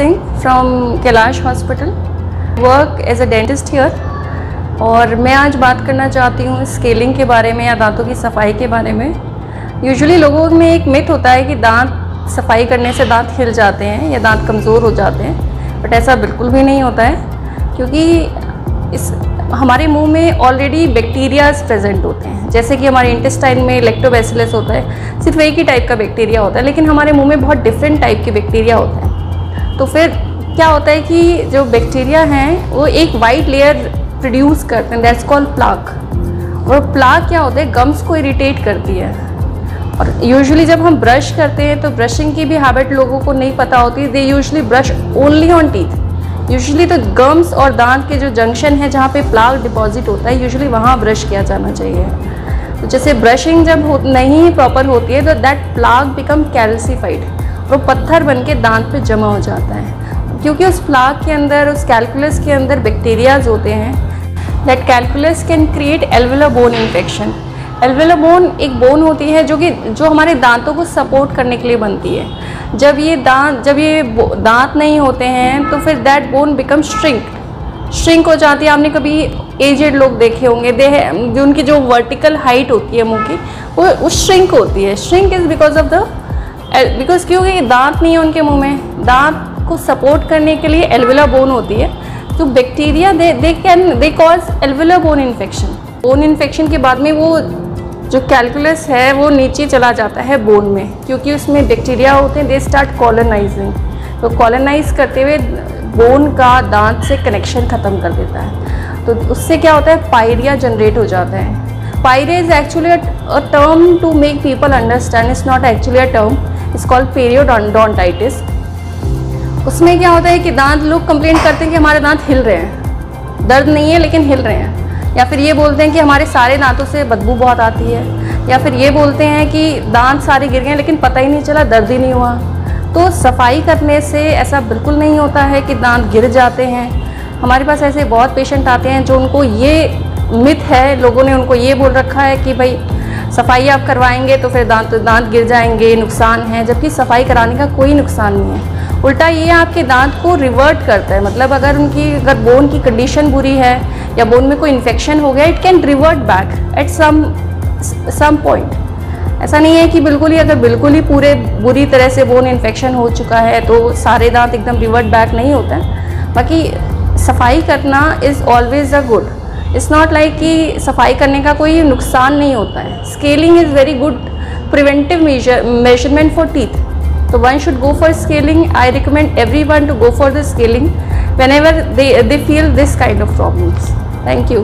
Singh from Kailash Hospital. Work as a dentist here. और मैं आज बात करना चाहती हूँ स्केलिंग के बारे में या दांतों की सफाई के बारे में। यूजुअली लोगों में एक मिथ होता है कि दांत सफाई करने से दांत हिल जाते हैं या दांत कमज़ोर हो जाते हैं, बट ऐसा बिल्कुल भी नहीं होता है, क्योंकि इस हमारे मुंह में ऑलरेडी बैक्टीरियाज प्रेजेंट होते हैं। जैसे कि हमारे इंटेस्टाइन में लैक्टोबैसिलस होता है, सिर्फ एक ही टाइप का बैक्टीरिया होता है, लेकिन हमारे मुंह में बहुत डिफरेंट टाइप के बैक्टीरिया होते हैं। तो फिर क्या होता है कि जो बैक्टीरिया हैं वो एक वाइट लेयर प्रोड्यूस करते हैं, दैट्स कॉल्ड प्लाक। और प्लाक क्या होता है, गम्स को इरिटेट करती है। और यूजुअली जब हम ब्रश करते हैं तो ब्रशिंग की भी हैबिट लोगों को नहीं पता होती। They usually brush only on teeth. Usually तो गम्स और दांत के जो जंक्शन है जहाँ पे प्लाक डिपॉजिट होता है, यूजुअली वहाँ ब्रश किया जाना चाहिए। तो जैसे ब्रशिंग जब नहीं प्रॉपर होती है तो दैट प्लाक बिकम कैल्सिफाइड, वो पत्थर बन के दांत पे जमा हो जाता है, क्योंकि उस प्लाक के अंदर, उस कैल्कुलस के अंदर बैक्टीरियाज होते हैं। That calculus can create alveolar bone infection. Alveolar bone एक बोन होती है जो हमारे दांतों को सपोर्ट करने के लिए बनती है। जब ये दांत नहीं होते हैं तो फिर दैट बोन बिकम श्रिंक हो जाती है। आपने कभी एजेड लोग देखे होंगे, उनकी जो वर्टिकल हाइट होती है मुंह की वो श्रिंक होती है। श्रिंक इज़ बिकॉज क्योंकि दांत नहीं है उनके मुंह में, दांत को सपोर्ट करने के लिए एल्वेला बोन होती है। तो bacteria they cause alveolar bone infection. Bone infection के बाद में वो जो कैल्कुलस है वो नीचे चला जाता है बोन में, क्योंकि उसमें बैक्टीरिया होते हैं। दे स्टार्ट कॉलोनाइजिंग, तो कॉलोनाइज करते हुए बोन का दांत से कनेक्शन ख़त्म कर देता है। तो उससे क्या होता है, पायरिया जनरेट हो जाता है। Pyorrhoea is actually a term to make people understand, it's not actually a term, it's called periodontitis. उसमें क्या होता है कि दांत, लोग कंप्लेंट करते हैं कि हमारे दांत हिल रहे हैं, दर्द नहीं है लेकिन हिल रहे हैं, या फिर ये बोलते हैं कि हमारे सारे दांतों से बदबू बहुत आती है, या फिर ये बोलते हैं कि दांत सारे गिर गए लेकिन पता ही नहीं चला, दर्द ही नहीं हुआ। तो सफाई करने से ऐसा बिल्कुल नहीं होता है कि दांत गिर जाते हैं। हमारे पास ऐसे बहुत पेशेंट आते हैं जो उनको ये मिथ है, लोगों ने उनको ये बोल रखा है कि भाई सफाई आप करवाएंगे तो फिर दांत गिर जाएंगे, नुकसान है, जबकि सफाई कराने का कोई नुकसान नहीं है। उल्टा ये आपके दांत को रिवर्ट करता है। मतलब अगर बोन की कंडीशन बुरी है या बोन में कोई इन्फेक्शन हो गया, it can revert back at some point. ऐसा नहीं है कि बिल्कुल ही, अगर बिल्कुल ही बुरी तरह से बोन इन्फेक्शन हो चुका है तो सारे दांत एकदम रिवर्ट बैक नहीं होता है। बाकी सफाई करना is always a good, it's not like कि सफाई करने का कोई नुकसान नहीं होता है। Scaling is very good preventive measurement for teeth, So one should go for scaling. I recommend everyone to go for the scaling whenever they feel this kind of problems. Thank you.